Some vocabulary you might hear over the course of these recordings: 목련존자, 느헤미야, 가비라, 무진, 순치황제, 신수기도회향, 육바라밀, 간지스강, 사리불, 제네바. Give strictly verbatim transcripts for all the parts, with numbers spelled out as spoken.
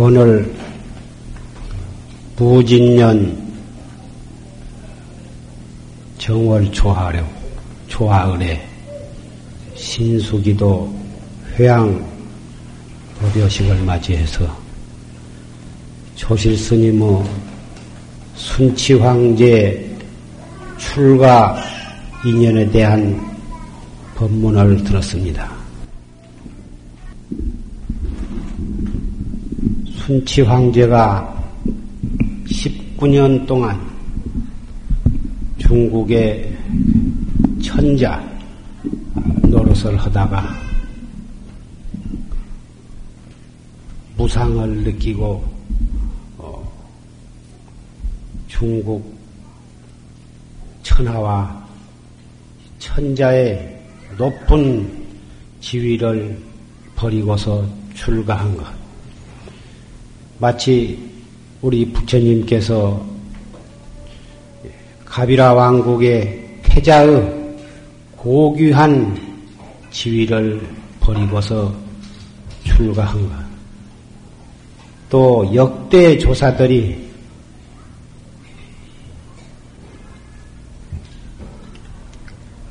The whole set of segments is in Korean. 오늘 무진년 정월 초하령, 초하은에 신수기도 회향 법요식을 맞이해서 조실스님의 순치황제 출가 인연에 대한 법문을 들었습니다. 순치황제가 십구 년 동안 중국의 천자 노릇을 하다가 무상을 느끼고 중국 천하와 천자의 높은 지위를 버리고서 출가한 것, 마치 우리 부처님께서 가비라 왕국의 태자의 고귀한 지위를 버리고서 출가한 것, 또 역대 조사들이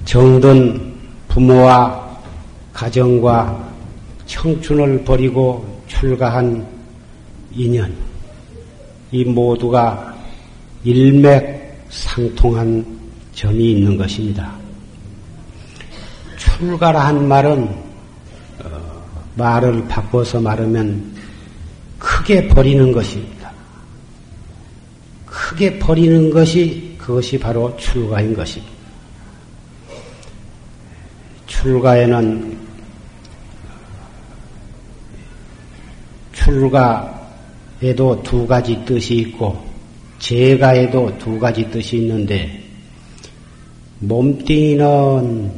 정든 부모와 가정과 청춘을 버리고 출가한 인연, 이 모두가 일맥상통한 점이 있는 것입니다. 출가라 한 말은 말을 바꿔서 말하면 크게 버리는 것입니다. 크게 버리는 것이 그것이 바로 출가인 것입니다. 출가에는 출가에도 두 가지 뜻이 있고 재가에도 두 가지 뜻이 있는데, 몸뚱이는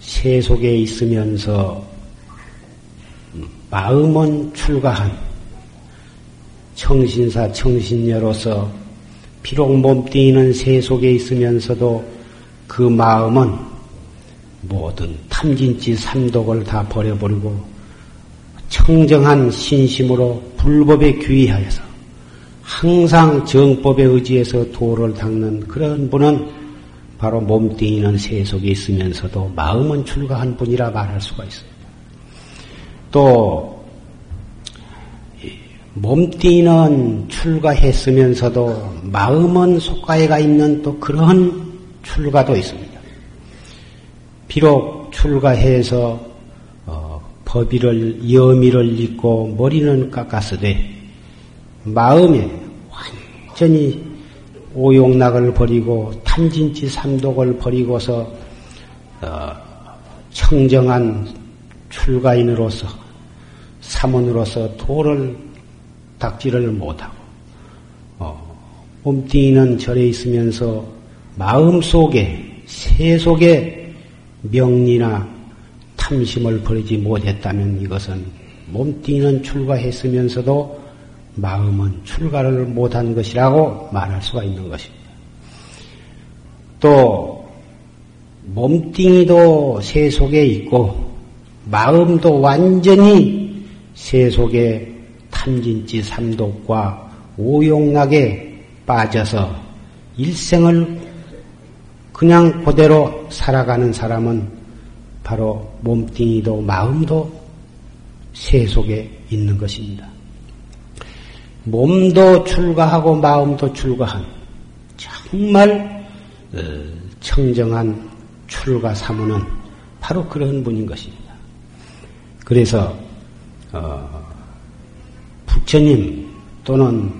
세속에 있으면서 마음은 출가한 청신사 청신녀로서 비록 몸뚱이는 세속에 있으면서도 그 마음은 모든 탐진치 삼독을 다 버려버리고 청정한 신심으로 불법에 귀의하여서 항상 정법에 의지해서 도를 닦는 그런 분은 바로 몸뚱이는 세속에 있으면서도 마음은 출가한 분이라 말할 수가 있습니다. 또 몸뚱이는 출가했으면서도 마음은 속가에가 있는 또 그런 출가도 있습니다. 비록 출가해서 어, 법의를 여미를 잊고 머리는 깎았으되 마음에 완전히 오욕락을 버리고 탐진치 삼독을 버리고서 어, 청정한 출가인으로서 사문으로서 도를 닦지를 못하고 어, 몸뚱이는 절에 있으면서 마음속에 세속에 명리나 탐심을 버리지 못했다면 이것은 몸뚱이는 출가했으면서도 마음은 출가를 못한 것이라고 말할 수가 있는 것입니다. 또 몸뚱이도 세속에 있고 마음도 완전히 세속의 탐진치 삼독과 오욕락에 빠져서 일생을 그냥 그대로 살아가는 사람은 바로 몸뚱이도 마음도 세속에 있는 것입니다. 몸도 출가하고 마음도 출가한 정말 청정한 출가 사문은 바로 그런 분인 것입니다. 그래서 어, 부처님 또는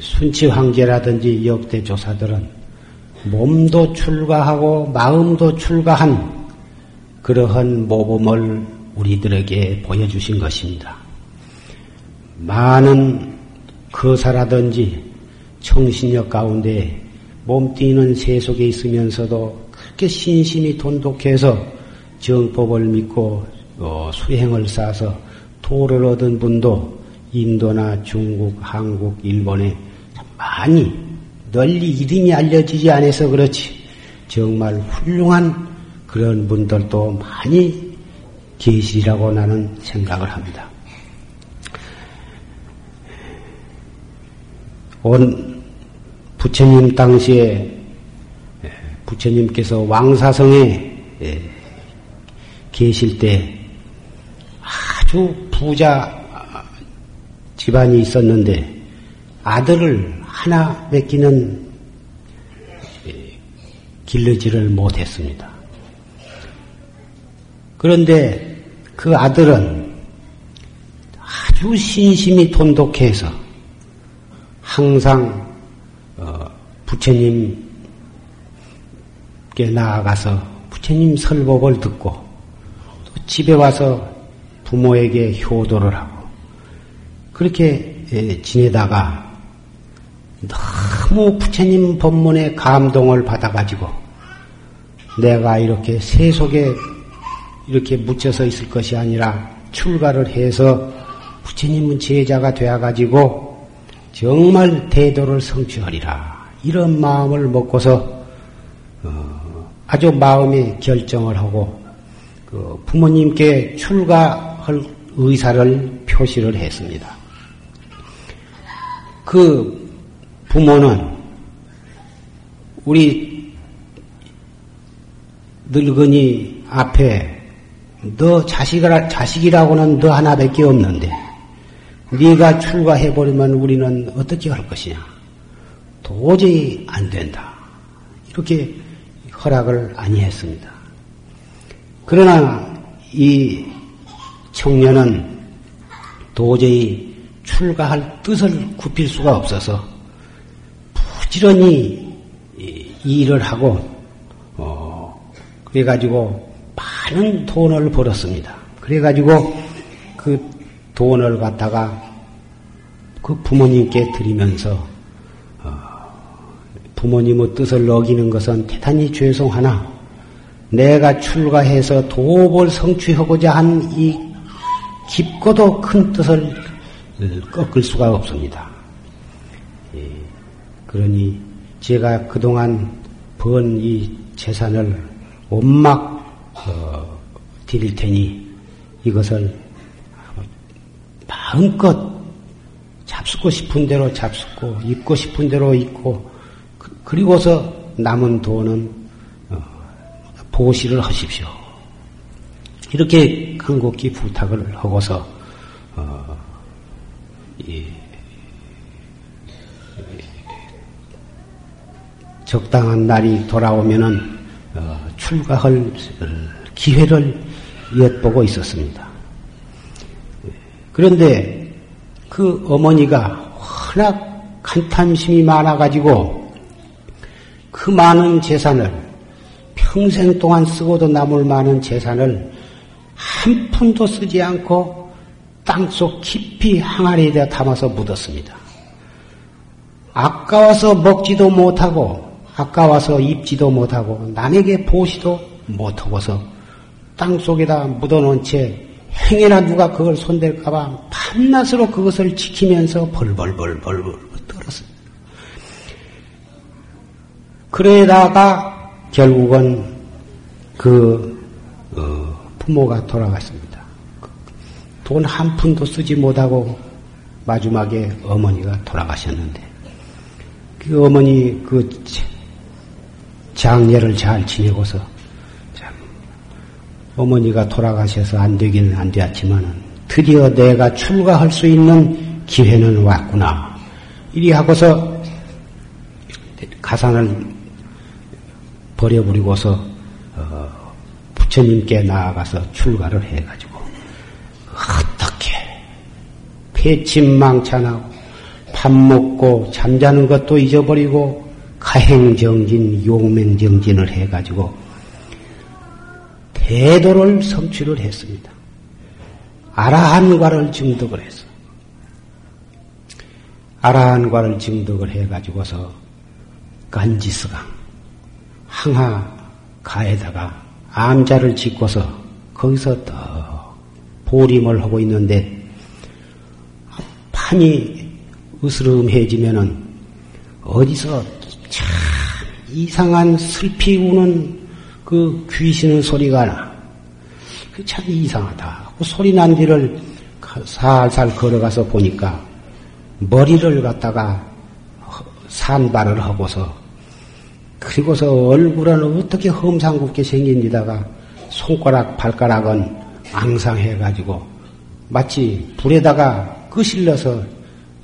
순치황제라든지 역대 조사들은 몸도 출가하고 마음도 출가한 그러한 모범을 우리들에게 보여주신 것입니다. 많은 거사라든지 청신력 가운데 몸뚱이는 세속에 있으면서도 그렇게 신심이 돈독해서 정법을 믿고 수행을 쌓아서 도를 얻은 분도 인도나 중국, 한국, 일본에 많이 널리 이름이 알려지지 않아서 그렇지 정말 훌륭한 그런 분들도 많이 계시라고 나는 생각을 합니다. 온 부처님 당시에 부처님께서 왕사성에 계실 때 아주 부자 집안이 있었는데 아들을 하나 뺏기는 길러지를 못했습니다. 그런데 그 아들은 아주 신심이 돈독해서 항상 부처님께 나아가서 부처님 설법을 듣고 또 집에 와서 부모에게 효도를 하고 그렇게 지내다가 너무 부처님 법문에 감동을 받아가지고 내가 이렇게 세속에 이렇게 묻혀서 있을 것이 아니라 출가를 해서 부처님은 제자가 되어가지고 정말 대도를 성취하리라 이런 마음을 먹고서 아주 마음의 결정을 하고 부모님께 출가할 의사를 표시를 했습니다. 그 부모는 우리 늙은이 앞에 너 자식이라, 자식이라고는 너 하나밖에 없는데 네가 출가해버리면 우리는 어떻게 할 것이냐. 도저히 안 된다. 이렇게 허락을 아니했습니다. 그러나 이 청년은 도저히 출가할 뜻을 굽힐 수가 없어서 부지런히 일을 하고 어, 그래가지고 많은 돈을 벌었습니다. 그래가지고 그 돈을 갖다가 그 부모님께 드리면서 어, 부모님의 뜻을 어기는 것은 대단히 죄송하나 내가 출가해서 도업을 성취하고자 한 이 깊고도 큰 뜻을 꺾을 수가 없습니다. 그러니 제가 그동안 번 이 재산을 원막 어, 드릴 테니 이것을 마음껏 잡수고 싶은 대로 잡수고 입고 싶은 대로 입고 그, 그리고서 남은 돈은 어, 보시를 하십시오. 이렇게 간곡히 부탁을 하고서 어, 예. 적당한 날이 돌아오면은 어, 출가할 기회를 엿보고 있었습니다. 그런데 그 어머니가 워낙 간탐심이 많아가지고 그 많은 재산을 평생 동안 쓰고도 남을 많은 재산을 한 푼도 쓰지 않고 땅속 깊이 항아리에다 담아서 묻었습니다. 아까워서 먹지도 못하고 아까워서 입지도 못하고 남에게 보시도 못하고서 땅속에다 묻어놓은 채 행여나 누가 그걸 손댈까봐 밤낮으로 그것을 지키면서 벌벌벌벌벌 떨었습니다. 그러다가 결국은 그 부모가 돌아갔습니다. 돈 한 푼도 쓰지 못하고 마지막에 어머니가 돌아가셨는데 그 어머니 그 장례를 잘 지내고서 참 어머니가 돌아가셔서 안 되긴 안 되었지만 드디어 내가 출가할 수 있는 기회는 왔구나 이리 하고서 가산을 버려버리고서 어, 부처님께 나아가서 출가를 해가지고 어떻게 패침망찬하고 밥 먹고 잠자는 것도 잊어버리고 가행정진, 용맹정진을 해가지고 대도를 성취를 했습니다. 아라한과를 증득을 해서 아라한과를 증득을 해가지고서 간지스강 항하가에다가 암자를 짓고서 거기서 더 보림을 하고 있는데 판이 으스름해지면은 어디서 참 이상한 슬피 우는 그 귀신의 소리가 나. 그 참 이상하다. 그 소리 난 뒤를 살살 걸어가서 보니까 머리를 갖다가 산발을 하고서 그리고서 얼굴은 어떻게 험상궂게 생긴데다가 손가락 발가락은 앙상해가지고 마치 불에다가 끄실러서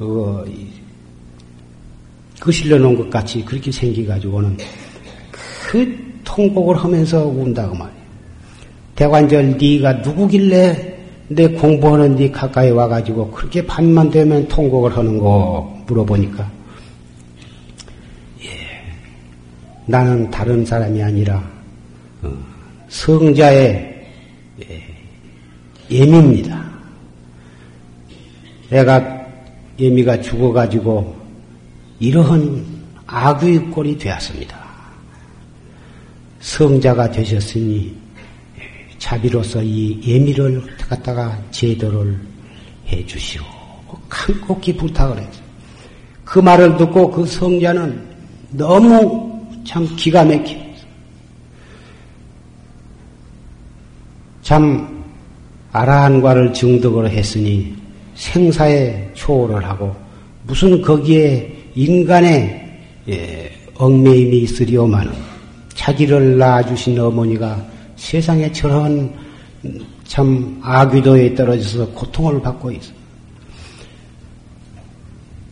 어, 끄실러 놓은 것 같이 그렇게 생기가지고는 그 통곡을 하면서 운다고 말이에요. 대관절 네가 누구길래 내 공부하는 네 가까이 와가지고 그렇게 밤만 되면 통곡을 하는 거 물어보니까 예, 나는 다른 사람이 아니라 어, 성자의 예, 예미입니다. 내가 예미가 죽어가지고 이러한 악의 꼴이 되었습니다. 성자가 되셨으니 자비로서 이 예미를 갖다가 제도를 해 주시오. 간곡히 부탁을 했어요. 그 말을 듣고 그 성자는 너무 참 기가 막히게 참 아라한과를 증득을 했으니 생사에 초월을 하고 무슨 거기에 인간의 예, 얽매임이 있으리오만 자기를 낳아주신 어머니가 세상에 저런 참 악귀도에 떨어져서 고통을 받고 있어.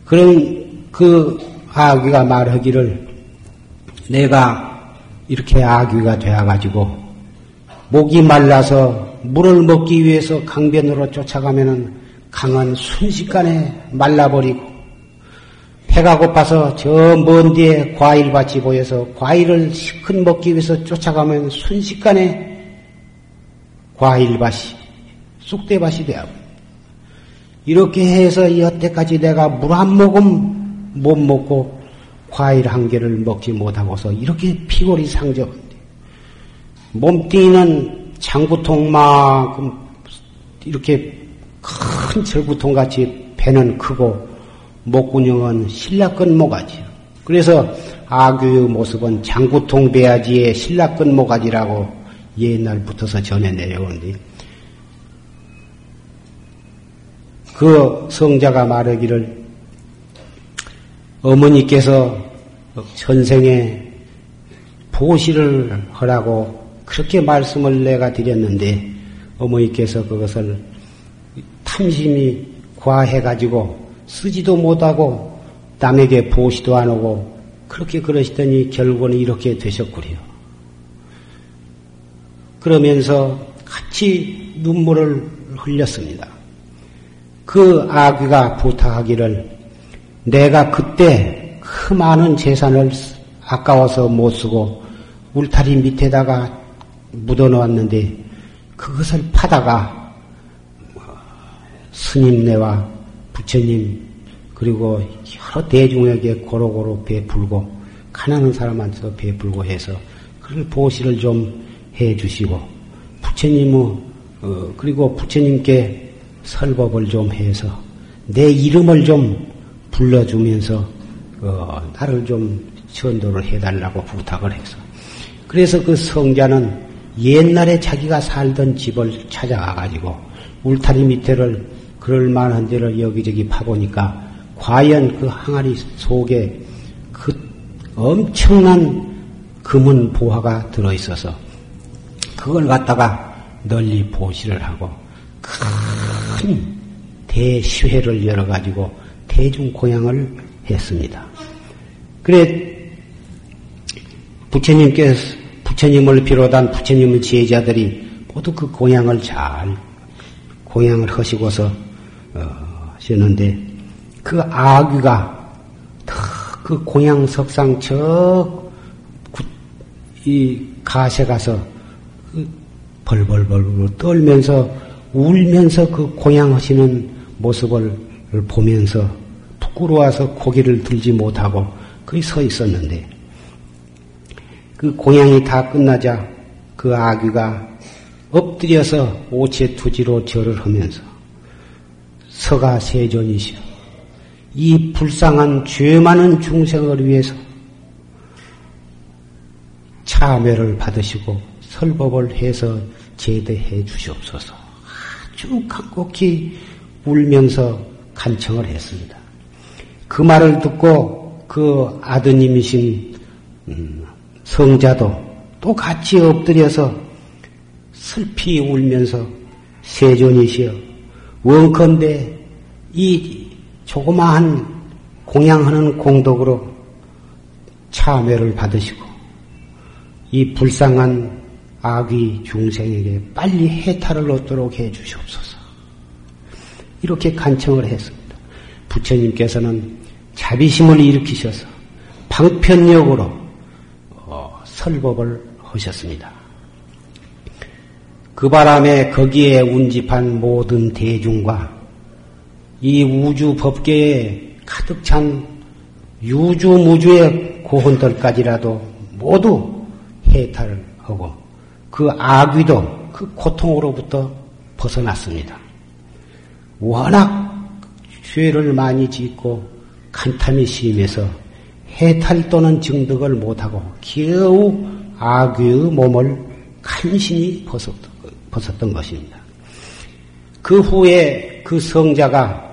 그런 그 악귀가 말하기를 내가 이렇게 악귀가 되어가지고 목이 말라서 물을 먹기 위해서 강변으로 쫓아가면은 강은 순식간에 말라버리고 배가 고파서 저 먼 뒤에 과일밭이 보여서 과일을 시큰 먹기 위해서 쫓아가면 순식간에 과일밭이 쑥대밭이 되어버립니다. 이렇게 해서 여태까지 내가 물 한 모금 못 먹고 과일 한 개를 먹지 못하고서 이렇게 피골이 상접합니다. 몸뚱이는 장구통만큼 이렇게 큰 절구통같이 배는 크고 목구녕은 신라끈 모가지요. 그래서 악귀의 모습은 장구통 배아지에 신라끈 모가지라고 옛날부터서 전해 내려오는데 그 성자가 말하기를 어머니께서 전생에 보시를 하라고 그렇게 말씀을 내가 드렸는데 어머니께서 그것을 탐심이 과해가지고 쓰지도 못하고 남에게 보시도 안 하고 그렇게 그러시더니 결국은 이렇게 되셨구려. 그러면서 같이 눈물을 흘렸습니다. 그 아귀가 부탁하기를 내가 그때 그 많은 재산을 아까워서 못 쓰고 울타리 밑에다가 묻어놓았는데 그것을 파다가 스님네와 부처님 그리고 여러 대중에게 고루고루 베풀고 가난한 사람한테도 베풀고 해서 그걸 보시를 좀 해주시고 부처님의 어, 그리고 부처님께 설법을 좀 해서 내 이름을 좀 불러주면서 어, 나를 좀 전도를 해달라고 부탁을 해서 그래서 그 성자는 옛날에 자기가 살던 집을 찾아가가지고 울타리 밑에를 그럴만한 데를 여기저기 파보니까 과연 그 항아리 속에 그 엄청난 금은 보화가 들어있어서 그걸 갖다가 널리 보시를 하고 큰 대시회를 열어가지고 대중공양을 했습니다. 그래 부처님께서 부처님을 비롯한 부처님의 제자들이 모두 그 공양을 잘 공양을 하시고서 어, 하셨는데 그 아귀가 그 고향 석상 저 이 가세 가서 그 벌벌벌 떨면서 울면서 그 고향 하시는 모습을 보면서 부끄러워서 고개를 들지 못하고 거기 서 있었는데 그 고향이 다 끝나자 그 아귀가 엎드려서 오체투지로 절을 하면서 서가 세존이시여 이 불쌍한 죄 많은 중생을 위해서 참회를 받으시고 설법을 해서 제대해 주시옵소서 아주 간곡히 울면서 간청을 했습니다. 그 말을 듣고 그 아드님이신 성자도 또 같이 엎드려서 슬피 울면서 세존이시여 원컨대 이 조그마한 공양하는 공덕으로 참회를 받으시고 이 불쌍한 악귀 중생에게 빨리 해탈을 얻도록 해주시옵소서. 이렇게 간청을 했습니다. 부처님께서는 자비심을 일으키셔서 방편력으로 어, 설법을 하셨습니다. 그 바람에 거기에 운집한 모든 대중과 이 우주 법계에 가득 찬 유주무주의 고혼들까지라도 모두 해탈을 하고 그 악귀도 그 고통으로부터 벗어났습니다. 워낙 죄를 많이 짓고 간탐이 심해서 해탈 또는 증득을 못하고 겨우 악귀의 몸을 간신히 벗었던 것입니다. 그 후에 그 성자가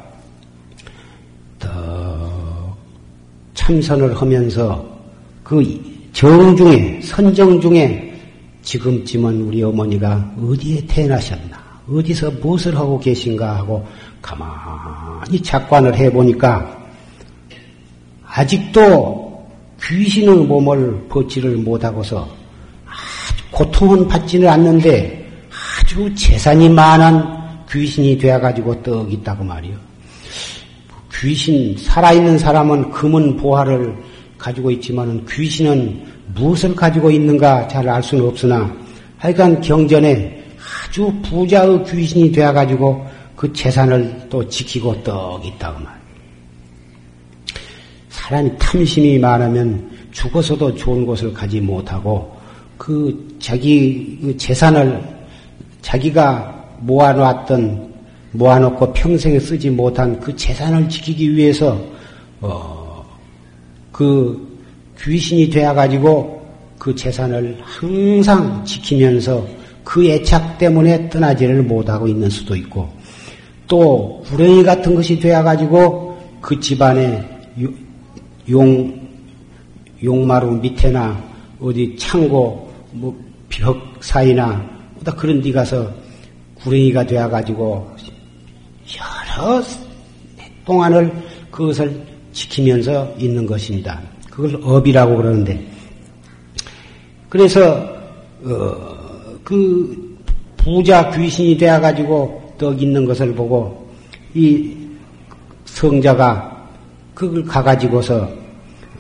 참선을 하면서 그 정중에 선정중에 지금쯤은 우리 어머니가 어디에 태어나셨나 어디서 무엇을 하고 계신가 하고 가만히 작관을 해보니까 아직도 귀신의 몸을 벗지를 못하고서 아주 고통은 받지는 않는데 아주 재산이 많은 귀신이 되어가지고 떡 있다고 말이요. 귀신, 살아있는 사람은 금은 보화를 가지고 있지만 귀신은 무엇을 가지고 있는가 잘 알 수는 없으나 하여간 경전에 아주 부자의 귀신이 되어가지고 그 재산을 또 지키고 떡 있다고 말이요. 사람이 탐심이 많으면 죽어서도 좋은 곳을 가지 못하고 그 자기 재산을 자기가 모아놨던 모아놓고 평생에 쓰지 못한 그 재산을 지키기 위해서 어, 그 귀신이 되어가지고 그 재산을 항상 지키면서 그 애착 때문에 떠나지를 못하고 있는 수도 있고 또 불행이 같은 것이 되어가지고 그 집안에 용, 용마루 밑에나 어디 창고, 뭐, 벽 사이나, 그런 데 가서 구렁이가 되어가지고 여러 동안을 그것을 지키면서 있는 것입니다. 그걸 업이라고 그러는데. 그래서, 어, 그 부자 귀신이 되어가지고 떡 있는 것을 보고 이 성자가 그걸 가가지고서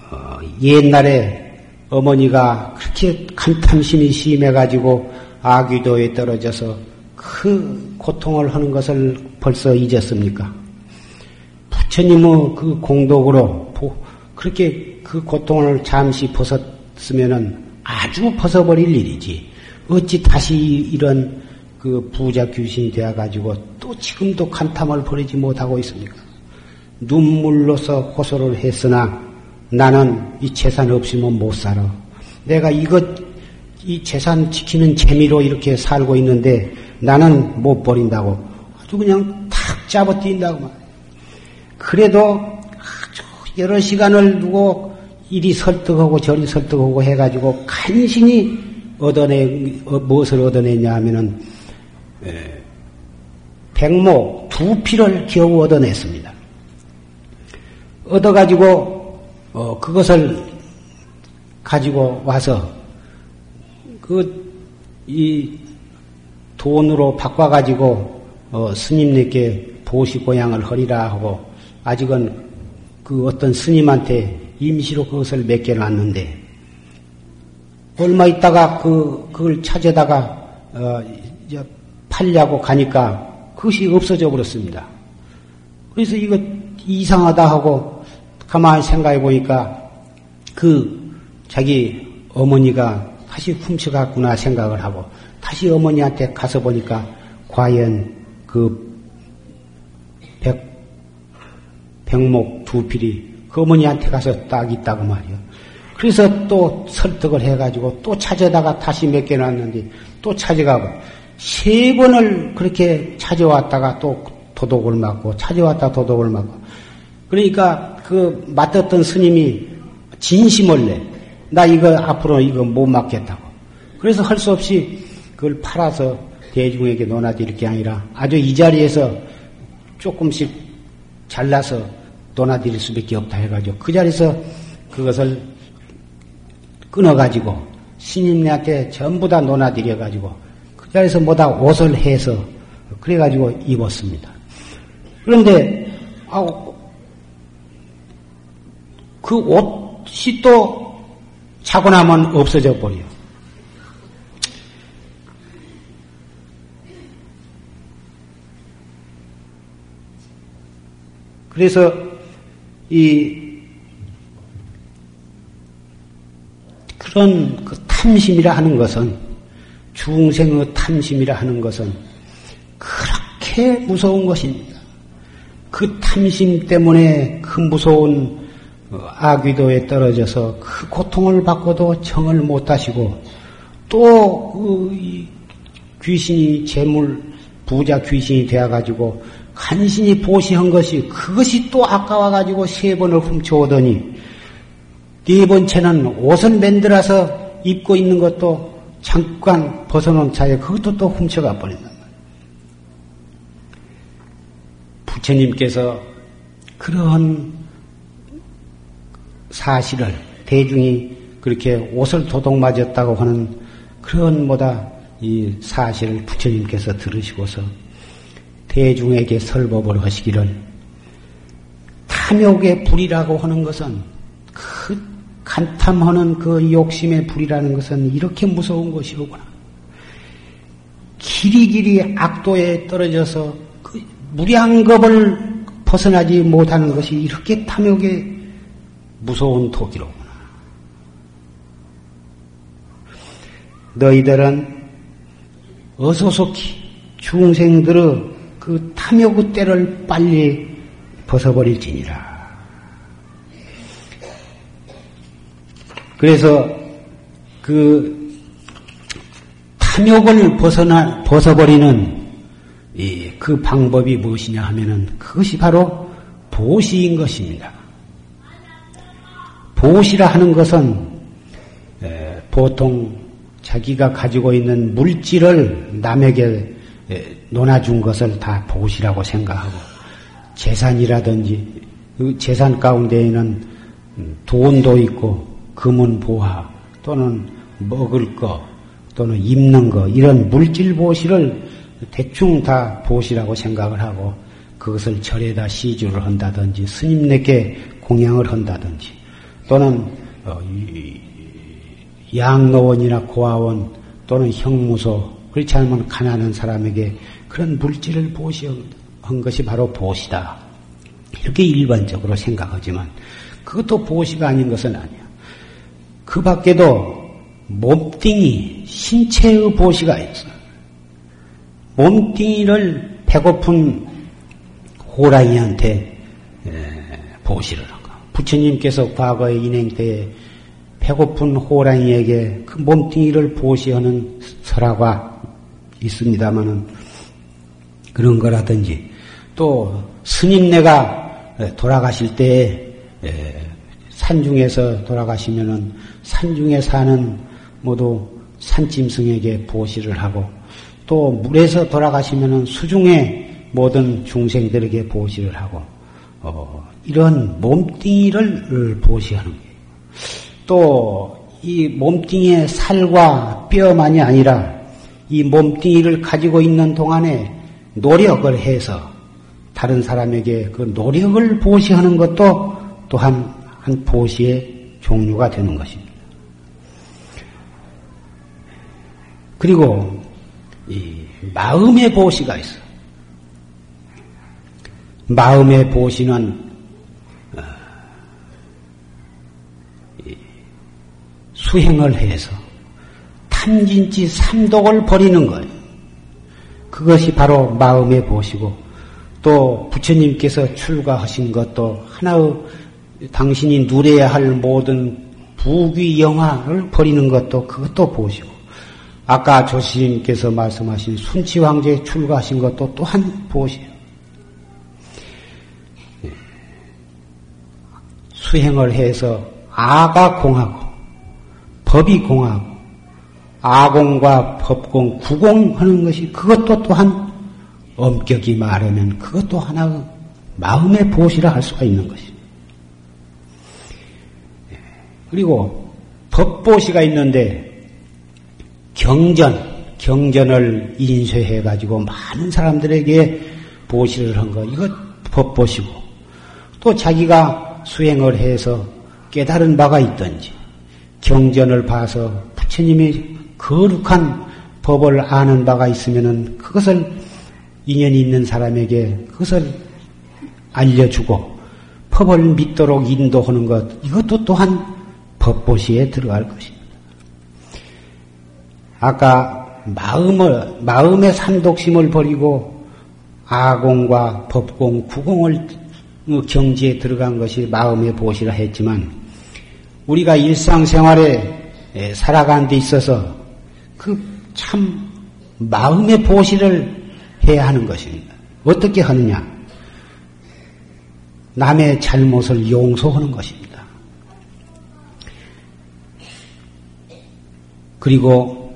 어, 옛날에 어머니가 그렇게 간탐심이 심해가지고 아귀도에 떨어져서 그 고통을 하는 것을 벌써 잊었습니까? 부처님의 그 공덕으로 보, 그렇게 그 고통을 잠시 벗었으면은 아주 벗어버릴 일이지. 어찌 다시 이런 그 부자 귀신이 되어가지고 또 지금도 간탐을 버리지 못하고 있습니까? 눈물로서 호소를 했으나 나는 이 재산 없이면 못 살아. 내가 이것, 이 재산 지키는 재미로 이렇게 살고 있는데 나는 못 버린다고. 아주 그냥 탁 잡아뛴다고 말이야. 그래도 아주 여러 시간을 두고 이리 설득하고 저리 설득하고 해가지고 간신히 얻어내, 어, 무엇을 얻어내냐 하면은 백모 두 피를 겨우 얻어냈습니다. 얻어가지고, 어, 그것을 가지고 와서, 그, 이 돈으로 바꿔가지고, 어, 스님네께 보시고양을 허리라 하고, 아직은 그 어떤 스님한테 임시로 그것을 맡겨놨는데, 얼마 있다가 그, 그걸 찾아다가, 어, 이제 팔려고 가니까 그것이 없어져 버렸습니다. 그래서 이거 이상하다 하고, 가만히 생각해 보니까 그 자기 어머니가 다시 훔쳐갔구나 생각을 하고 다시 어머니한테 가서 보니까 과연 그 백, 백목 두 필이 그 어머니한테 가서 딱 있다고 말이야. 그래서 또 설득을 해가지고 또 찾아다가 다시 맡겨놨는데 또 찾아가고 세 번을 그렇게 찾아왔다가 또 도둑을 맞고 찾아왔다 도둑을 맞고 그러니까 그 맡았던 스님이 진심을 내. 나 이거 앞으로 이거 못 맡겠다고. 그래서 할 수 없이 그걸 팔아서 대중에게 논하드릴 게 아니라 아주 이 자리에서 조금씩 잘라서 논하드릴 수밖에 없다 해가지고 그 자리에서 그것을 끊어가지고 신임한테 전부 다 논하드려가지고 그 자리에서 뭐다 옷을 해서 그래가지고 입었습니다. 그런데 아, 그 옷이 또 자고 나면 없어져 버려. 그래서 이 그런 그 탐심이라 하는 것은 중생의 탐심이라 하는 것은 그렇게 무서운 것입니다. 그 탐심 때문에 그 무서운 악귀도에 떨어져서 그 고통을 받고도 정을 못 하시고 또 그 귀신이 재물 부자 귀신이 되어가지고 간신히 보시한 것이 그것이 또 아까워가지고 세 번을 훔쳐오더니 네 번째는 옷을 만들어서 입고 있는 것도 잠깐 벗어놓은 차에 그것도 또 훔쳐가 버린단 말이에요. 부처님께서 그런 사실을 대중이 그렇게 옷을 도둑맞았다고 하는 그런 뭐다 이 사실을 부처님께서 들으시고서 대중에게 설법을 하시기를 탐욕의 불이라고 하는 것은 그 간탐하는 그 욕심의 불이라는 것은 이렇게 무서운 것이로구나. 길이길이 악도에 떨어져서 그 무량겁을 벗어나지 못하는 것이 이렇게 탐욕의 무서운 독이로구나. 너희들은 어서 속히 중생들의 그 탐욕의 때를 빨리 벗어버릴지니라. 그래서 그 탐욕을 벗어나 벗어버리는 이 그 방법이 무엇이냐 하면은 그것이 바로 보시인 것입니다. 보시라 하는 것은 보통 자기가 가지고 있는 물질을 남에게 논아준 것을 다 보시라고 생각하고 재산이라든지 재산 가운데에는 돈도 있고 금은 보화 또는 먹을 거 또는 입는 거 이런 물질 보시를 대충 다 보시라고 생각을 하고 그것을 절에다 시주를 한다든지 스님네께 공양을 한다든지 또는 양로원이나 고아원 또는 형무소 그렇지 않으면 가난한 사람에게 그런 물질을 보시한 것이 바로 보시다. 이렇게 일반적으로 생각하지만 그것도 보시가 아닌 것은 아니야. 그 밖에도 몸뚱이, 신체의 보시가 있어. 몸뚱이를 배고픈 호랑이한테 보시를 하고 부처님께서 과거의 인행 때에 배고픈 호랑이에게 그 몸뚱이를 보시하는 설화가 있습니다만은 그런 거라든지 또 스님네가 돌아가실 때에 산중에서 돌아가시면은 산중에 사는 모두 산짐승에게 보시를 하고 또 물에서 돌아가시면은 수중에 모든 중생들에게 보시를 하고 어, 이런 몸뚱이를 보시하는 거예요. 또 이 몸뚱이의 살과 뼈만이 아니라 이 몸뚱이를 가지고 있는 동안에 노력을 해서 다른 사람에게 그 노력을 보시하는 것도 또한 한 보시의 종류가 되는 것입니다. 그리고 이 마음의 보시가 있어. 마음의 보시는 수행을 해서 탐진치 삼독을 버리는 거예요. 그것이 바로 마음의 보시고 또 부처님께서 출가하신 것도 하나의 당신이 누려야 할 모든 부귀영화를 버리는 것도 그것도 보시고 아까 조시님께서 말씀하신 순치황제 출가하신 것도 또한 보시요. 수행을 해서 아가 공하고 법이 공하고 아공과 법공, 구공하는 것이 그것도 또한 엄격히 말하면 그것도 하나의 마음의 보시라 할 수가 있는 것입니다. 그리고 법보시가 있는데 경전, 경전을 인쇄해가지고 많은 사람들에게 보시를 한 거, 이것 법보시고 또 자기가 수행을 해서 깨달은 바가 있든지 경전을 봐서 부처님이 거룩한 법을 아는 바가 있으면은 그것을 인연이 있는 사람에게 그것을 알려주고 법을 믿도록 인도하는 것, 이것도 또한 법보시에 들어갈 것입니다. 아까 마음을, 마음의 삼독심을 버리고 아공과 법공, 구공을 경지에 들어간 것이 마음의 보시라 했지만 우리가 일상생활에 살아가는 데 있어서 그 참 마음의 보시를 해야 하는 것입니다. 어떻게 하느냐? 남의 잘못을 용서하는 것입니다. 그리고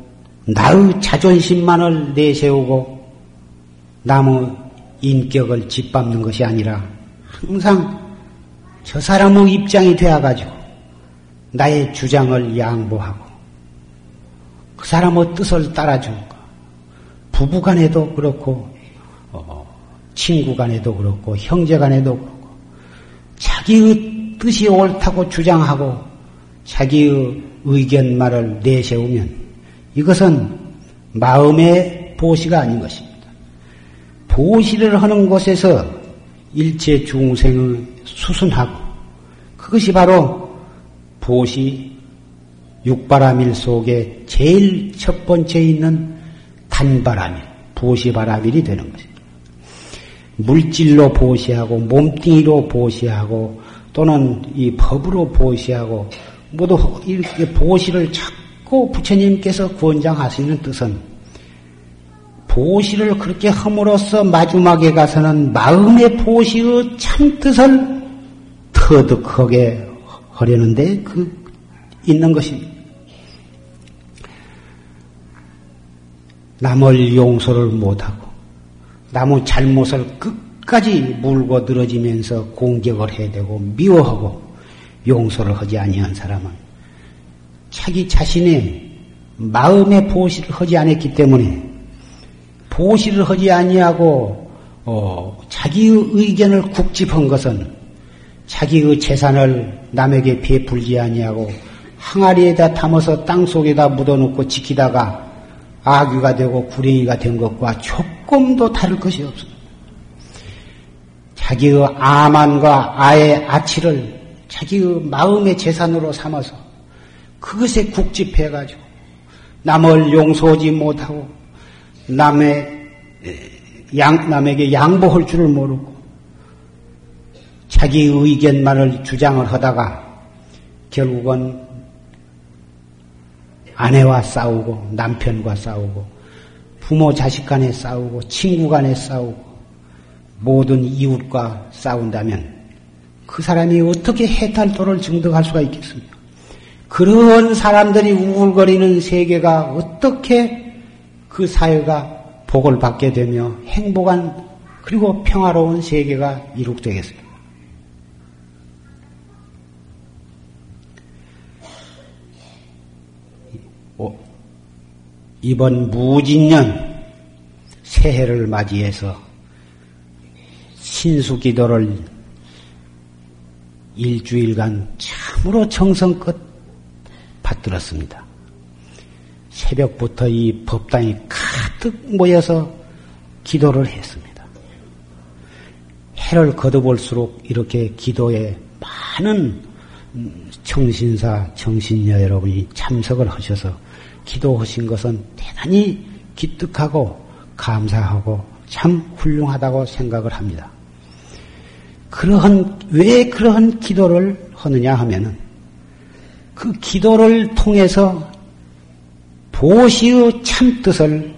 나의 자존심만을 내세우고 남의 인격을 짓밟는 것이 아니라 항상 저 사람의 입장이 되어가지고 나의 주장을 양보하고 그 사람의 뜻을 따라주는 것, 부부간에도 그렇고 친구간에도 그렇고 형제간에도 그렇고 자기의 뜻이 옳다고 주장하고 자기의 의견 말을 내세우면 이것은 마음의 보시가 아닌 것입니다. 보시를 하는 곳에서 일체 중생을 수순하고 그것이 바로 보시 육바라밀 속에 제일 첫 번째 있는 단바라밀, 보시바라밀이 되는 것입니다. 물질로 보시하고 몸뚱이로 보시하고 또는 이 법으로 보시하고 모두 이렇게 보시를 자꾸 부처님께서 권장하시는 뜻은 보시를 그렇게 함으로써 마지막에 가서는 마음의 보시의 참 뜻을 터득하게 하려는데 그 있는 것입니다. 남을 용서를 못하고 남의 잘못을 끝까지 물고 늘어지면서 공격을 해야 되고 미워하고 용서를 하지 아니한 사람은 자기 자신의 마음의 보시를 하지 않았기 때문에 보시를 하지 아니하고 어, 자기의 의견을 국집한 것은 자기의 재산을 남에게 베풀지 아니하고 항아리에다 담아서 땅속에다 묻어놓고 지키다가 아귀가 되고 구렁이가 된 것과 조금도 다를 것이 없습니다. 자기의 아만과 아의 아치를 자기의 마음의 재산으로 삼아서 그것에 국집해가지고 남을 용서하지 못하고 남의, 양, 남에게 양보할 줄을 모르고 자기의 의견만을 주장을 하다가 결국은 아내와 싸우고 남편과 싸우고 부모 자식 간에 싸우고 친구 간에 싸우고 모든 이웃과 싸운다면 그 사람이 어떻게 해탈도를 증득할 수가 있겠습니까? 그런 사람들이 우울거리는 세계가 어떻게 그 사회가 복을 받게 되며 행복한 그리고 평화로운 세계가 이룩되겠습니까? 이번 무진년 새해를 맞이해서 신수기도를 일주일간 참으로 정성껏 받들었습니다. 새벽부터 이 법당이 가득 모여서 기도를 했습니다. 해를 거듭올수록 이렇게 기도에 많은 청신사, 청신녀 여러분이 참석을 하셔서 기도하신 것은 대단히 기특하고 감사하고 참 훌륭하다고 생각을 합니다. 그러한, 왜 그러한 기도를 하느냐 하면은 그 기도를 통해서 보시의 참뜻을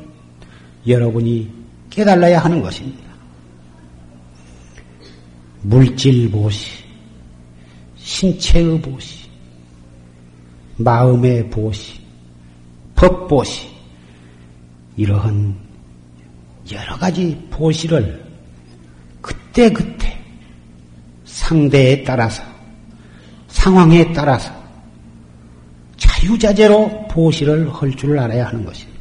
여러분이 깨달아야 하는 것입니다. 물질 보시, 신체의 보시, 마음의 보시, 법보시, 이러한 여러 가지 보시를 그때그때 상대에 따라서, 상황에 따라서 자유자재로 보시를 할 줄 알아야 하는 것입니다.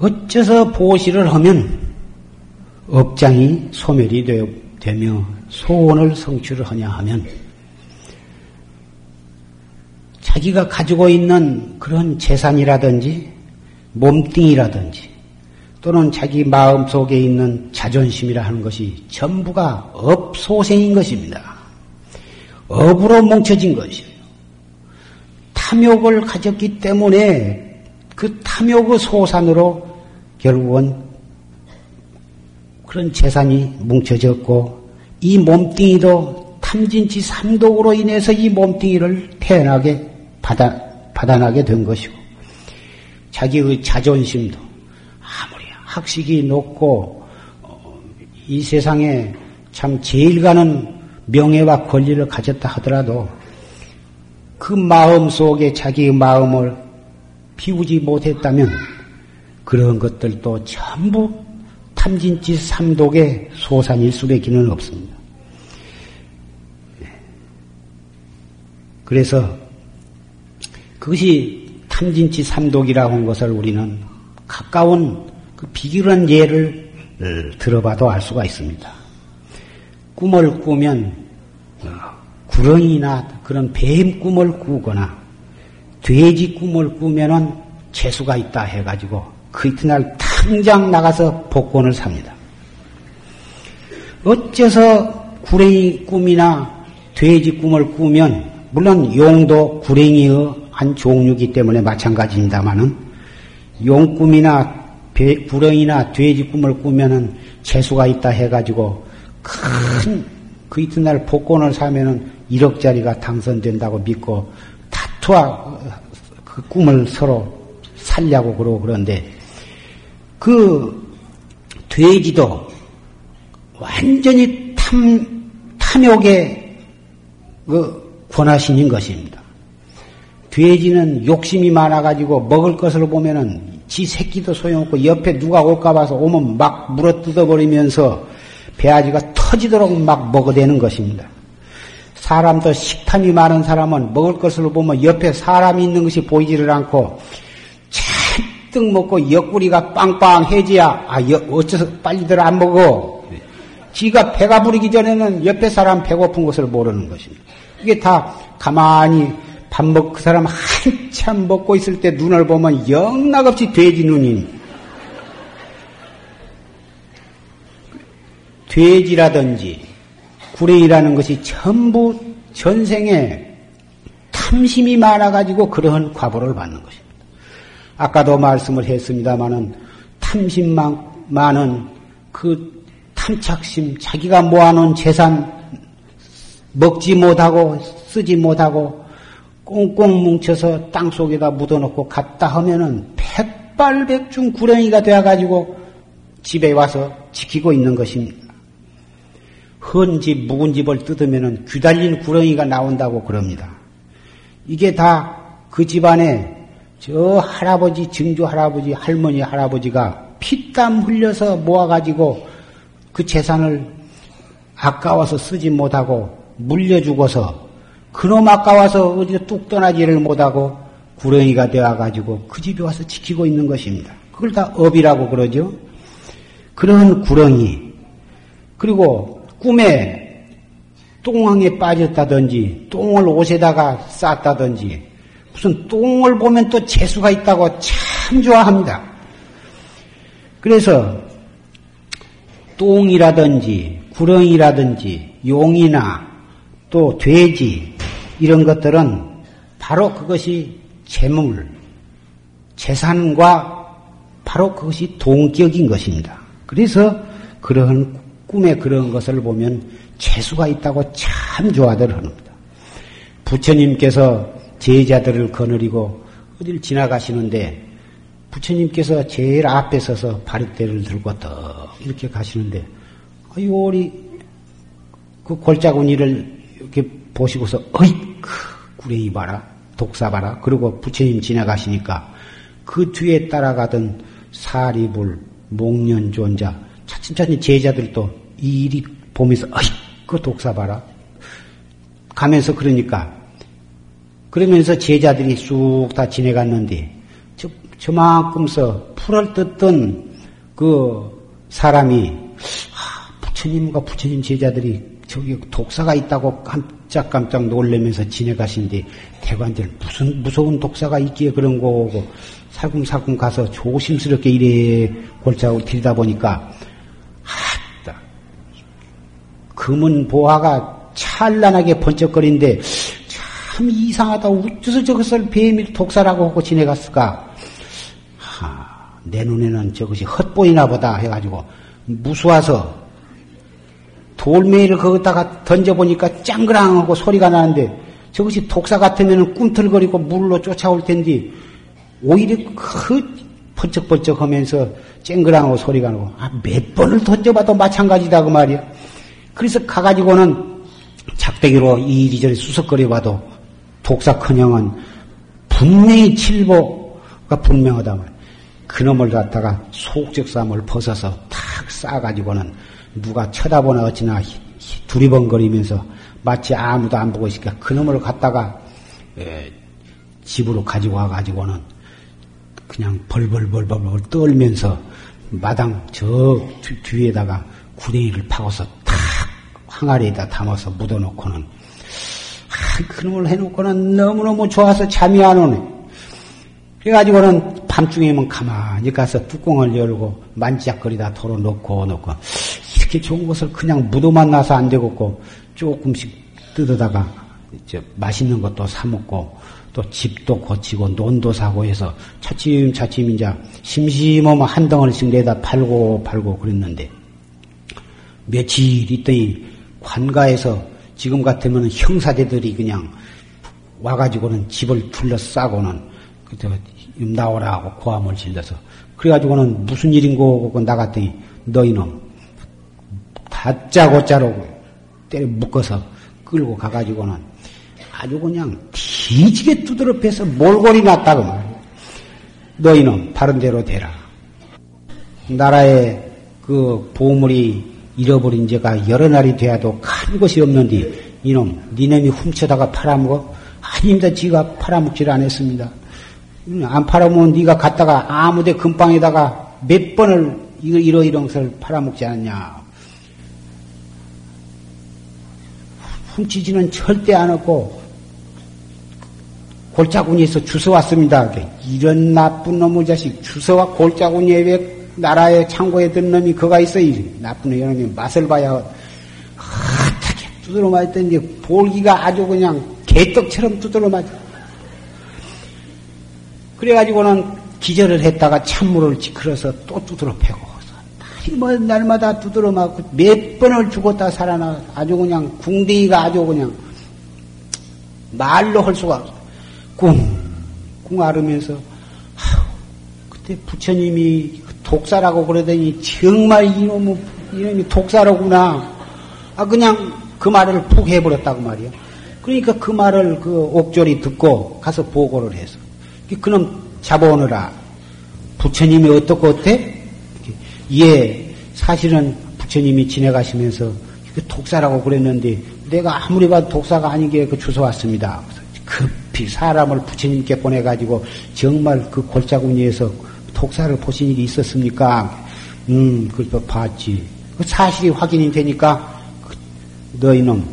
어째서 보시를 하면 업장이 소멸이 되어, 되며 소원을 성취를 하냐 하면, 자기가 가지고 있는 그런 재산이라든지 몸뚱이라든지 또는 자기 마음속에 있는 자존심이라 하는 것이 전부가 업소생인 것입니다. 업으로 뭉쳐진 것이에요. 탐욕을 가졌기 때문에 그 탐욕의 소산으로 결국은 그런 재산이 뭉쳐졌고, 이 몸뚱이도 탐진치 삼독으로 인해서 이 몸뚱이를 태어나게 받아, 받아나게 된 것이고, 자기의 자존심도 아무리 학식이 높고 이 세상에 참 제일 가는 명예와 권리를 가졌다 하더라도 그 마음 속에 자기의 마음을 비우지 못했다면 그런 것들도 전부 탐진치 삼독의 소산일 수밖에는 없습니다. 그래서 그것이 탐진치 삼독이라고 하는 것을 우리는 가까운 그 비교한 예를 들어봐도 알 수가 있습니다. 꿈을 꾸면 구렁이나 그런 뱀 꿈을 꾸거나 돼지 꿈을 꾸면은 재수가 있다 해가지고 그 이튿날 당장 나가서 복권을 삽니다. 어째서 구렁이 꿈이나 돼지 꿈을 꾸면, 물론 용도 구렁이의 한 종류이기 때문에 마찬가지입니다만은, 용 꿈이나 배, 구렁이나 돼지 꿈을 꾸면은 재수가 있다 해가지고 큰 그 이튿날 복권을 사면은 일억짜리가 당선된다고 믿고 다투와 그 꿈을 서로 살려고 그러고, 그런데 그 돼지도 완전히 탐 탐욕의 그 권하신인 것입니다. 돼지는 욕심이 많아가지고 먹을 것을 보면은 지 새끼도 소용없고 옆에 누가 올까 봐서 오면 막 물어 뜯어버리면서 배아지가 터지도록 막 먹어대는 것입니다. 사람도 식탐이 많은 사람은 먹을 것을 보면 옆에 사람이 있는 것이 보이지를 않고 잔뜩 먹고 옆구리가 빵빵해지야, 아, 어째서 빨리들 안 먹어. 지가 배가 부르기 전에는 옆에 사람 배고픈 것을 모르는 것입니다. 이게 다 가만히 밥 먹, 그 사람 한참 먹고 있을 때 눈을 보면 영락없이 돼지 눈이. 돼지라든지 구레이라는 것이 전부 전생에 탐심이 많아가지고 그러한 과보를 받는 것입니다. 아까도 말씀을 했습니다마는 탐심 많은 그 탐착심, 자기가 모아놓은 재산 먹지 못하고 쓰지 못하고 꽁꽁 뭉쳐서 땅속에다 묻어놓고 갔다 하면은 백발백중 구렁이가 되어가지고 집에 와서 지키고 있는 것입니다. 헌 집, 묵은 집을 뜯으면은 귀달린 구렁이가 나온다고 그럽니다. 이게 다 그 집안에 저 할아버지, 증조 할아버지, 할머니, 할아버지가 피땀 흘려서 모아가지고 그 재산을 아까워서 쓰지 못하고 물려주고서 그놈 아까워서 어디서 뚝 떠나지를 못하고 구렁이가 되어가지고 그 집에 와서 지키고 있는 것입니다. 그걸 다 업이라고 그러죠. 그런 구렁이, 그리고 꿈에 똥항에 빠졌다든지 똥을 옷에다가 쌌다든지, 무슨 똥을 보면 또 재수가 있다고 참 좋아합니다. 그래서 똥이라든지 구렁이라든지 용이나 또 돼지, 이런 것들은 바로 그것이 재물, 재산과 바로 그것이 동격인 것입니다. 그래서 그런 꿈에 그런 것을 보면 재수가 있다고 참 좋아들 합니다. 부처님께서 제자들을 거느리고 어딜 지나가시는데 부처님께서 제일 앞에 서서 바리떼를 들고 더 이렇게 가시는데, 요리 그 골짜구니를 이렇게 보시고서 어이크 구레이 봐라, 독사 봐라. 그리고 부처님 지나가시니까 그 뒤에 따라가던 사리불, 목련존자, 차츰차츰 제자들도 이 일이 보면서 어이, 그 독사 봐라. 가면서 그러니까 그러면서 제자들이 쑥 다 지내갔는데 저, 저만큼서 풀을 뜯던 그 사람이 아, 부처님과 부처님 제자들이 저기 독사가 있다고 깜짝깜짝 놀라면서 지내가신데 대관절 무슨 무서운 독사가 있기에 그런 거고 살금살금 가서 조심스럽게 이래 골차고 들이다 보니까 아따 금은 보화가 찬란하게 번쩍거린데 참 이상하다. 어째서 저것을 뱀이 독사라고 하고 지내갔을까? 하, 내 눈에는 저것이 헛보이나 보다 해가지고 무수와서 돌멩이를 거기다가 던져보니까 짱그랑하고 소리가 나는데 저것이 독사 같으면 꿈틀거리고 물로 쫓아올 텐데 오히려 그 번쩍번쩍 하면서 쨍그랑하고 소리가 나고 아, 몇 번을 던져봐도 마찬가지다 그 말이야. 그래서 가가지고는 작대기로 이리저리 수석거려봐도 독사커녕은 분명히 칠보가 분명하다 말이야. 그놈을 갖다가 속적삼을 벗어서 탁 싸가지고는 누가 쳐다보나 어찌나 두리번거리면서 마치 아무도 안 보고 있으니까 그놈을 갖다가 에, 집으로 가지고 와가지고는 그냥 벌벌벌벌벌 떨면서 마당 저 뒤, 뒤에다가 구레이를 파고서 탁 항아리에다 담아서 묻어놓고는 아, 그놈을 해놓고는 너무너무 좋아서 잠이 안 오네. 그래가지고는 밤중에만 가만히 가서 뚜껑을 열고 만지작거리다 도로 놓고 놓고 이렇게 좋은 것을 그냥 무도만 나서 안 되겠고 조금씩 뜯어다가 이제 맛있는 것도 사 먹고 또 집도 고치고 논도 사고 해서 차츰차츰 이제 심심하면 한 덩어리씩 내다 팔고 팔고 그랬는데 며칠 있더니 관가에서 지금 같으면 형사제들이 그냥 와가지고는 집을 둘러싸고는 그때 나오라 하고 고함을 질러서 그래가지고는 무슨 일인고 하고 나갔더니 너희놈 다짜고짜로 때려 묶어서 끌고 가가지고는 아주 그냥 뒤지게 두드러 패서 몰골이 났다고 말이야. 너희놈 바른대로 되라. 나라의 그 보물이 잃어버린 지가 여러 날이 돼야도 간 곳이 없는데 이놈 니놈이 훔쳐다가 팔아먹어? 아닙니다. 지가 팔아먹질 안 했습니다. 안 팔아먹으면 네가 갔다가 아무데 근방에다가 몇 번을 이러이러한 것을 팔아먹지 않았냐. 훔치지는 절대 안 했고 골짜구니에서 주워왔습니다. 이런 나쁜 놈의 자식 주워와 골짜구니에 왜 나라의 창고에 든 놈이 그가 있어. 이 나쁜 놈이 맛을 봐야 어떻게 두드러 맞았더니 볼기가 아주 그냥 개떡처럼 두드러 맞았. 그래가지고는 기절을 했다가 찬물을 지클어서 또 두드러 패고 날마다 두드러 맞고 몇 번을 죽었다 살아나 아주 그냥 궁뎅이가 아주 그냥 말로 할 수가 없어. 꿍꿍 아르면서 하, 그때 부처님이 독사라고 그러더니 정말 이놈이, 이놈이 독사로구나. 아 그냥 그 말을 푹 해버렸다고 말이야. 그러니까 그 말을 그 옥졸이 듣고 가서 보고를 해서 그놈 잡아오느라. 부처님이 어떻고 어때? 예, 사실은 부처님이 지내가시면서 독사라고 그랬는데 내가 아무리 봐도 독사가 아니게 그 주워왔습니다. 급히 사람을 부처님께 보내가지고 정말 그 골짜구니에서 독사를 보신 일이 있었습니까? 음, 그걸 봤지. 그 사실이 확인이 되니까 너희놈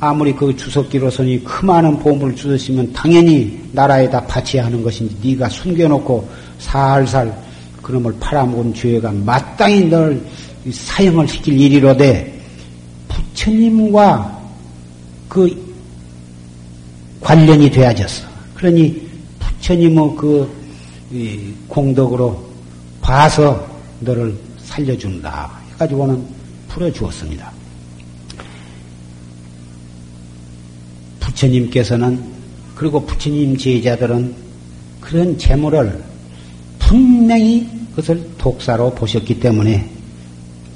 아무리 그 주석기로서니 그 많은 보물을 주셨으면 당연히 나라에다 바쳐야 하는 것인지 네가 숨겨놓고 살살 그놈을 팔아먹은 죄가 마땅히 널 사형을 시킬 일이로되 부처님과 그 관련이 돼야졌어. 그러니 부처님의 그 공덕으로 봐서 너를 살려준다 해가지고는 풀어주었습니다. 부처님께서는 그리고 부처님 제자들은 그런 재물을 분명히 그것을 독사로 보셨기 때문에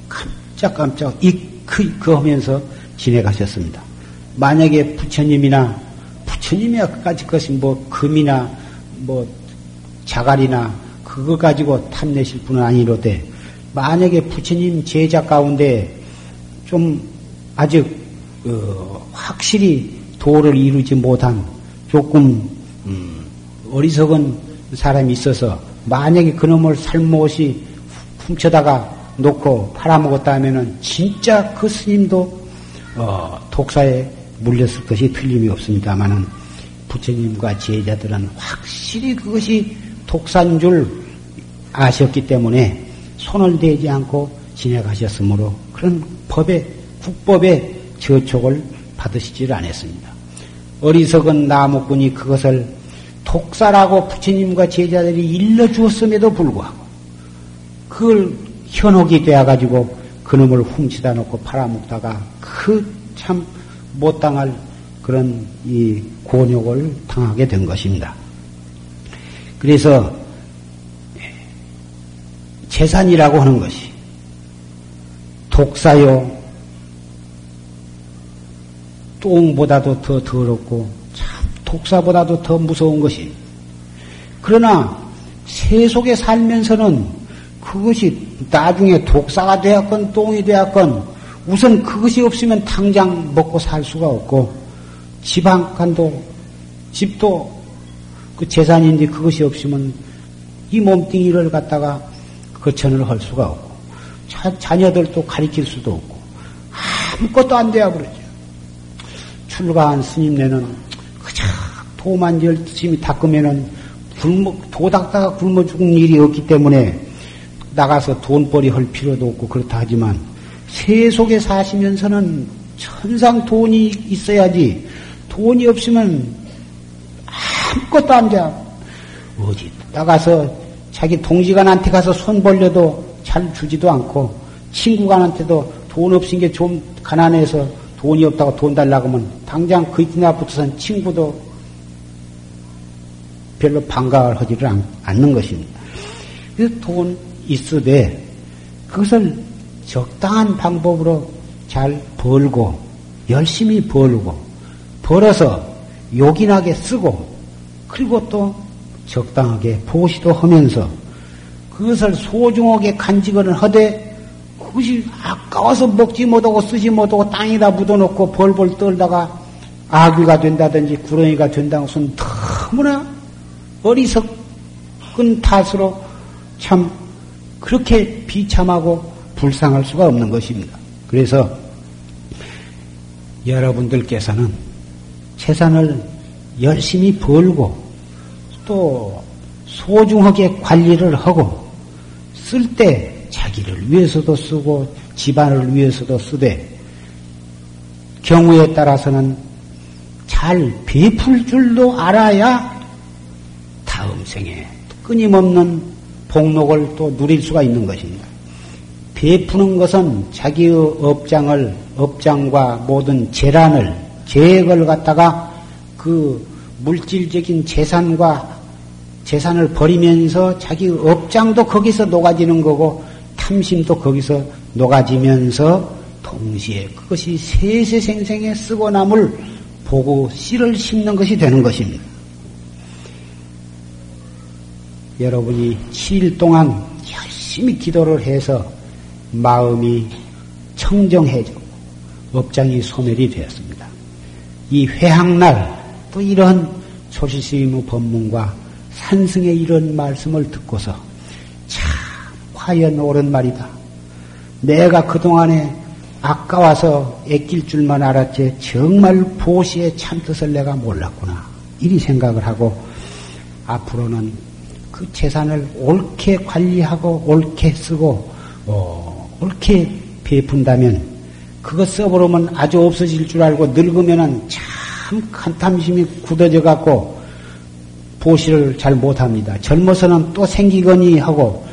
깜짝깜짝 이크이크 하면서 지내가셨습니다. 만약에 부처님이나 주님의 까지 것은 뭐 금이나 뭐 자갈이나 그거 가지고 탐내실 분은 아니로되 만약에 부처님 제자 가운데 좀 아직 어 확실히 도를 이루지 못한 조금 음 어리석은 사람이 있어서 만약에 그놈을 살못이 훔쳐다가 놓고 팔아먹었다 하면은 진짜 그 스님도 어 독사에 물렸을 것이 틀림이 없습니다만은 부처님과 제자들은 확실히 그것이 독사인 줄 아셨기 때문에 손을 대지 않고 지나가셨으므로 그런 법의 국법의 저촉을 받으시질 않았습니다. 어리석은 나무꾼이 그것을 독사라고 부처님과 제자들이 일러주었음에도 불구하고 그걸 현혹이 되어가지고 그놈을 훔치다 놓고 팔아먹다가 그 참 못 당할 그런 이 곤욕을 당하게 된 것입니다. 그래서 재산이라고 하는 것이 독사요 똥보다도 더 더럽고 참 독사보다도 더 무서운 것이 그러나 세속에 살면서는 그것이 나중에 독사가 되었건 똥이 되었건 우선 그것이 없으면 당장 먹고 살 수가 없고 집 한 칸도 집도 그 재산인데 그것이 없으면 이 몸뚱이를 갖다가 거천을 할 수가 없고 자, 자녀들도 가르칠 수도 없고 아무것도 안 돼야 그러죠. 출가한 스님네는 그저 도만 열심히 닦으면은 굶어, 도 닦다가 굶어 죽은 일이 없기 때문에 나가서 돈벌이 할 필요도 없고 그렇다 하지만 세속에 사시면서는 천상 돈이 있어야지 돈이 없으면 아무것도 안 돼. 어디 나가서 자기 동지간한테 가서 손 벌려도 잘 주지도 않고 친구간한테도 돈 없은 게 좀 가난해서 돈이 없다고 돈 달라고 하면 당장 그 이튿날 붙어선 친구도 별로 반가워를 하지를 않, 않는 것입니다. 그래서 돈 있으되 그것을 적당한 방법으로 잘 벌고 열심히 벌고 벌어서 요긴하게 쓰고 그리고 또 적당하게 보시도 하면서 그것을 소중하게 간직을 하되 그것이 아까워서 먹지 못하고 쓰지 못하고 땅에다 묻어놓고 벌벌 떨다가 아귀가 된다든지 구렁이가 된다는 것은 너무나 어리석은 탓으로 참 그렇게 비참하고 불쌍할 수가 없는 것입니다. 그래서 여러분들께서는 재산을 열심히 벌고 또 소중하게 관리를 하고 쓸 때 자기를 위해서도 쓰고 집안을 위해서도 쓰되 경우에 따라서는 잘 베풀 줄도 알아야 다음 생에 끊임없는 복록을 또 누릴 수가 있는 것입니다. 베푸는 것은 자기의 업장을, 업장과 모든 재란을, 재액을 갖다가 그 물질적인 재산과 재산을 버리면서 자기 업장도 거기서 녹아지는 거고 탐심도 거기서 녹아지면서 동시에 그것이 세세생생에 쓰고 남을 보고 씨를 심는 것이 되는 것입니다. 여러분이 칠 일 동안 열심히 기도를 해서 마음이 청정해지고 업장이 소멸이 되었습니다. 이 회향날 또 이런 조실스님의 법문과 산승의 이런 말씀을 듣고서 참 과연 옳은 말이다. 내가 그동안에 아까워서 애낄 줄만 알았지 정말 보시의 참뜻을 내가 몰랐구나. 이리 생각을 하고 앞으로는 그 재산을 옳게 관리하고 옳게 쓰고 어. 옳게 베푼다면 그것 써버리면 아주 없어질 줄 알고 늙으면은 참 간탐심이 굳어져 갖고 보시를 잘 못합니다. 젊어서는 또 생기거니 하고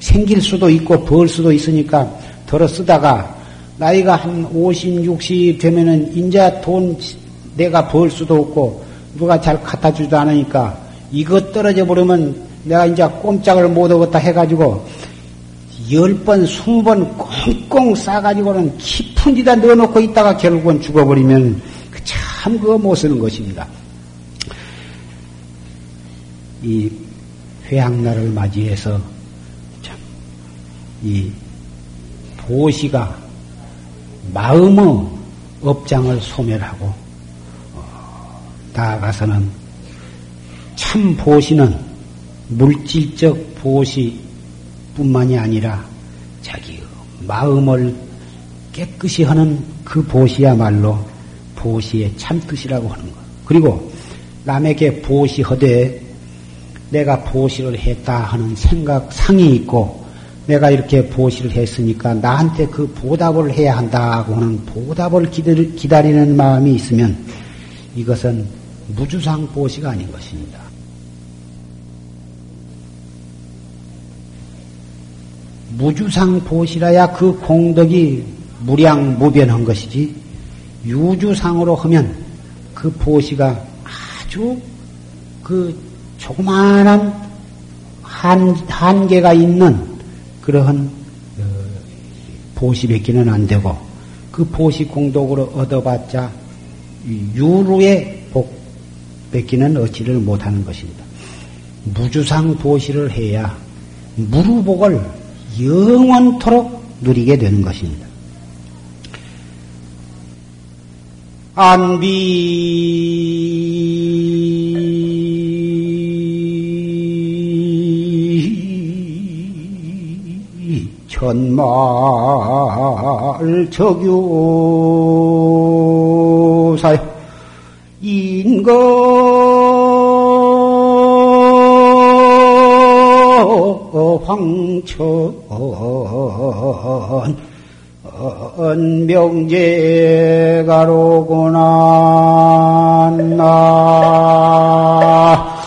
생길 수도 있고 벌 수도 있으니까 덜어 쓰다가 나이가 한 오십, 육십 되면은 인자 돈 내가 벌 수도 없고 누가 잘 갖다 주지도 않으니까 이것 떨어져 버리면 내가 이제 꼼짝을 못하겠다 해가지고 열 번, 스무 번 꽁꽁 싸가지고는 깊은 데다 넣어놓고 있다가 결국은 죽어버리면 참 그거 못 쓰는 것입니다. 이 회향날을 맞이해서 참 이 보시가 마음의 업장을 소멸하고 나아가서는 참 보시는 물질적 보시뿐만이 아니라 자기의 마음을 깨끗이 하는 그 보시야말로 보시의 참 뜻이라고 하는 것. 그리고 남에게 보시하되 내가 보시를 했다 하는 생각 상이 있고 내가 이렇게 보시를 했으니까 나한테 그 보답을 해야 한다고 하는 보답을 기다리는 마음이 있으면 이것은 무주상 보시가 아닌 것입니다. 무주상 보시라야 그 공덕이 무량무변한 것이지 유주상으로 하면 그 보시가 아주 그 조그마한 한, 한계가 있는 그러한 보시 뱉기는 안 되고 그 보시 공덕으로 얻어봤자 유루의 복 뱉기는 얻지를 못하는 것입니다. 무주상 보시를 해야 무루복을 영원토록 누리게 되는 것입니다. 안비 천말적유사요 인거 황천 명제가로구나 나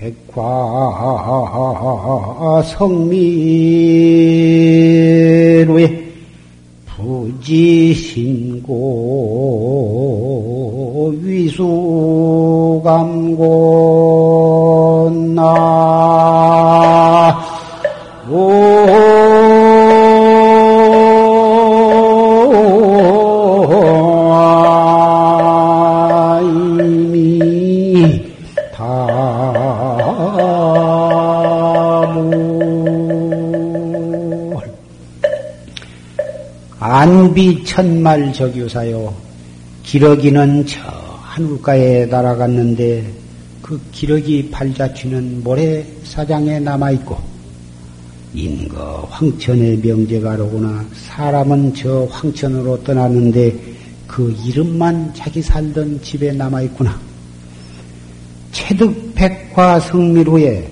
백화성미로의 부지신고 위수감고 나 안비 천말 적유사요. 기러기는 저 하늘가에 날아갔는데 그 기러기 발자취는 모래사장에 남아있고 인거 황천의 명제가로구나. 사람은 저 황천으로 떠났는데 그 이름만 자기 살던 집에 남아있구나. 체득백화 성미루에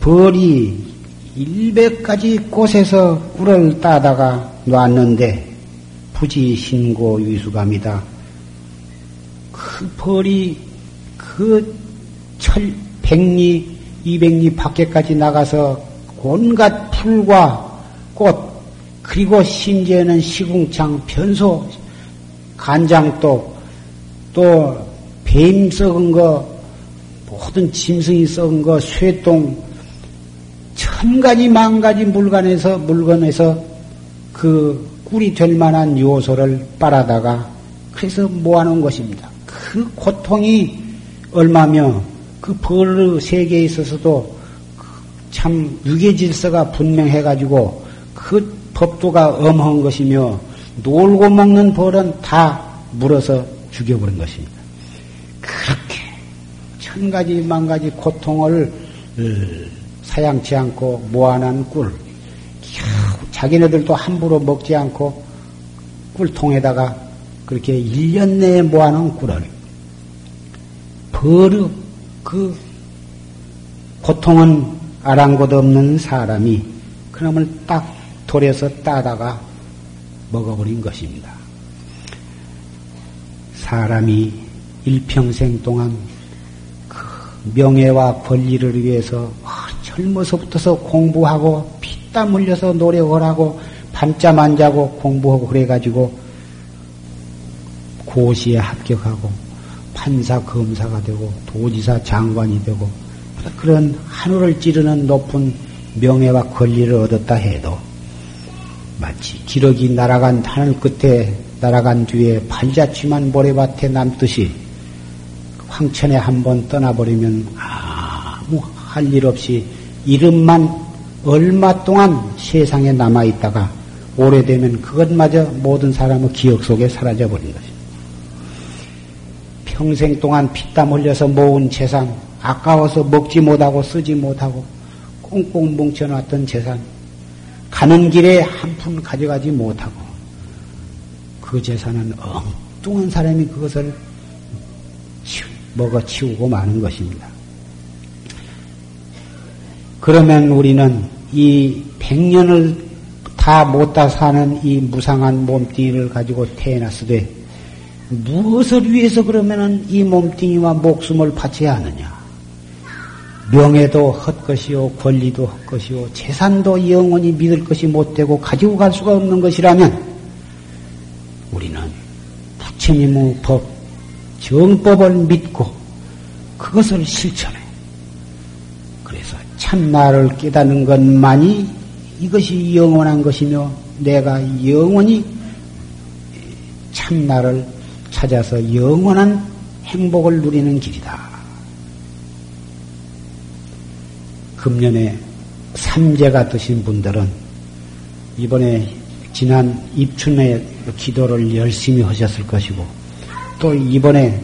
벌이 일백 가지 곳에서 꿀을 따다가 놨는데 부지신고 위수감이다. 그 벌이 그 철 백리 이백리 밖에까지 나가서 온갖 풀과 꽃 그리고 심지어는 시궁창 변소 간장독 또 뱀 썩은 거 모든 짐승이 썩은 거 쇠똥 천 가지 만 가지 물건에서 물건에서 그 꿀이 될 만한 요소를 빨아다가 그래서 모아놓은 것입니다. 그 고통이 얼마며 그 벌의 세계에 있어서도 참 유계질서가 분명해가지고 그 법도가 엄한 것이며 놀고 먹는 벌은 다 물어서 죽여버린 것입니다. 그렇게 천 가지 만 가지 고통을 사양치 않고 모아난 꿀, 자기네들도 함부로 먹지 않고 꿀통에다가 그렇게 일 년 내에 모아놓은 꿀을 버릇 그 고통은 아랑곳 없는 사람이 그놈을 딱 돌에서 따다가 먹어버린 것입니다. 사람이 일평생 동안 그 명예와 권리를 위해서 젊어서부터서 공부하고 피땀 흘려서 노력을 하고 밤잠 안 자고 공부하고 그래가지고 고시에 합격하고 판사 검사가 되고 도지사 장관이 되고 그런 하늘을 찌르는 높은 명예와 권리를 얻었다 해도 마치 기러기 날아간 하늘 끝에 날아간 뒤에 발자취만 모래밭에 남듯이 황천에 한번 떠나버리면 아무 할 일 없이 이름만 얼마 동안 세상에 남아있다가 오래되면 그것마저 모든 사람의 기억 속에 사라져버린 것입니다. 평생 동안 피땀 흘려서 모은 재산 아까워서 먹지 못하고 쓰지 못하고 꽁꽁 뭉쳐놨던 재산 가는 길에 한 푼 가져가지 못하고 그 재산은 엉뚱한 사람이 그것을 먹어치우고 마는 것입니다. 그러면 우리는 이 백년을 다 못다 사는 이 무상한 몸뚱이를 가지고 태어났으되 무엇을 위해서 그러면은 이 몸뚱이와 목숨을 바쳐야 하느냐? 명예도 헛것이요 권리도 헛것이요 재산도 영원히 믿을 것이 못되고 가지고 갈 수가 없는 것이라면 우리는 부처님의 법, 정법을 믿고 그것을 실천해. 그래서 참나를 깨닫는 것만이 이것이 영원한 것이며 내가 영원히 참나를 찾아서 영원한 행복을 누리는 길이다. 금년에 삼재가 드신 분들은 이번에 지난 입춘에 기도를 열심히 하셨을 것이고 또 이번에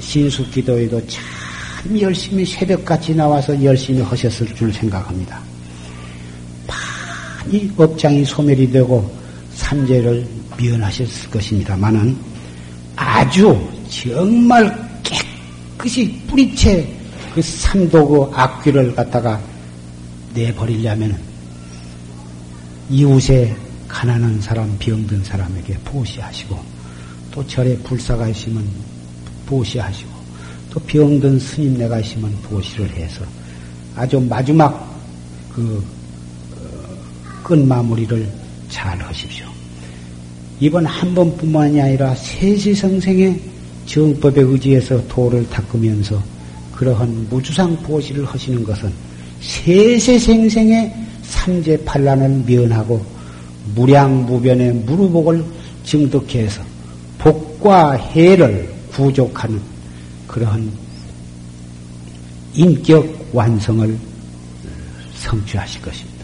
신수기도에도 참 열심히 새벽같이 나와서 열심히 하셨을 줄 생각합니다. 많이 업장이 소멸이 되고 삼재를 면하셨을 것입니다만은 아주 정말 깨끗이 뿌리채 그 삼도구 악귀를 갖다가 내버리려면 이웃에 가난한 사람, 병든 사람에게 보시하시고 또 절에 불사가 있으면 보시하시고 또 병든 스님네가 있으면 보시를 해서 아주 마지막 그 끝마무리를 잘 하십시오. 이번 한 번뿐만이 아니라 세시성생의 정법에 의지해서 도를 닦으면서 그러한 무주상 보시를 하시는 것은 세세생생의 삼재팔란을 면하고 무량무변의 무루복을 증득해서 복과 해를 구족하는 그러한 인격 완성을 성취하실 것입니다.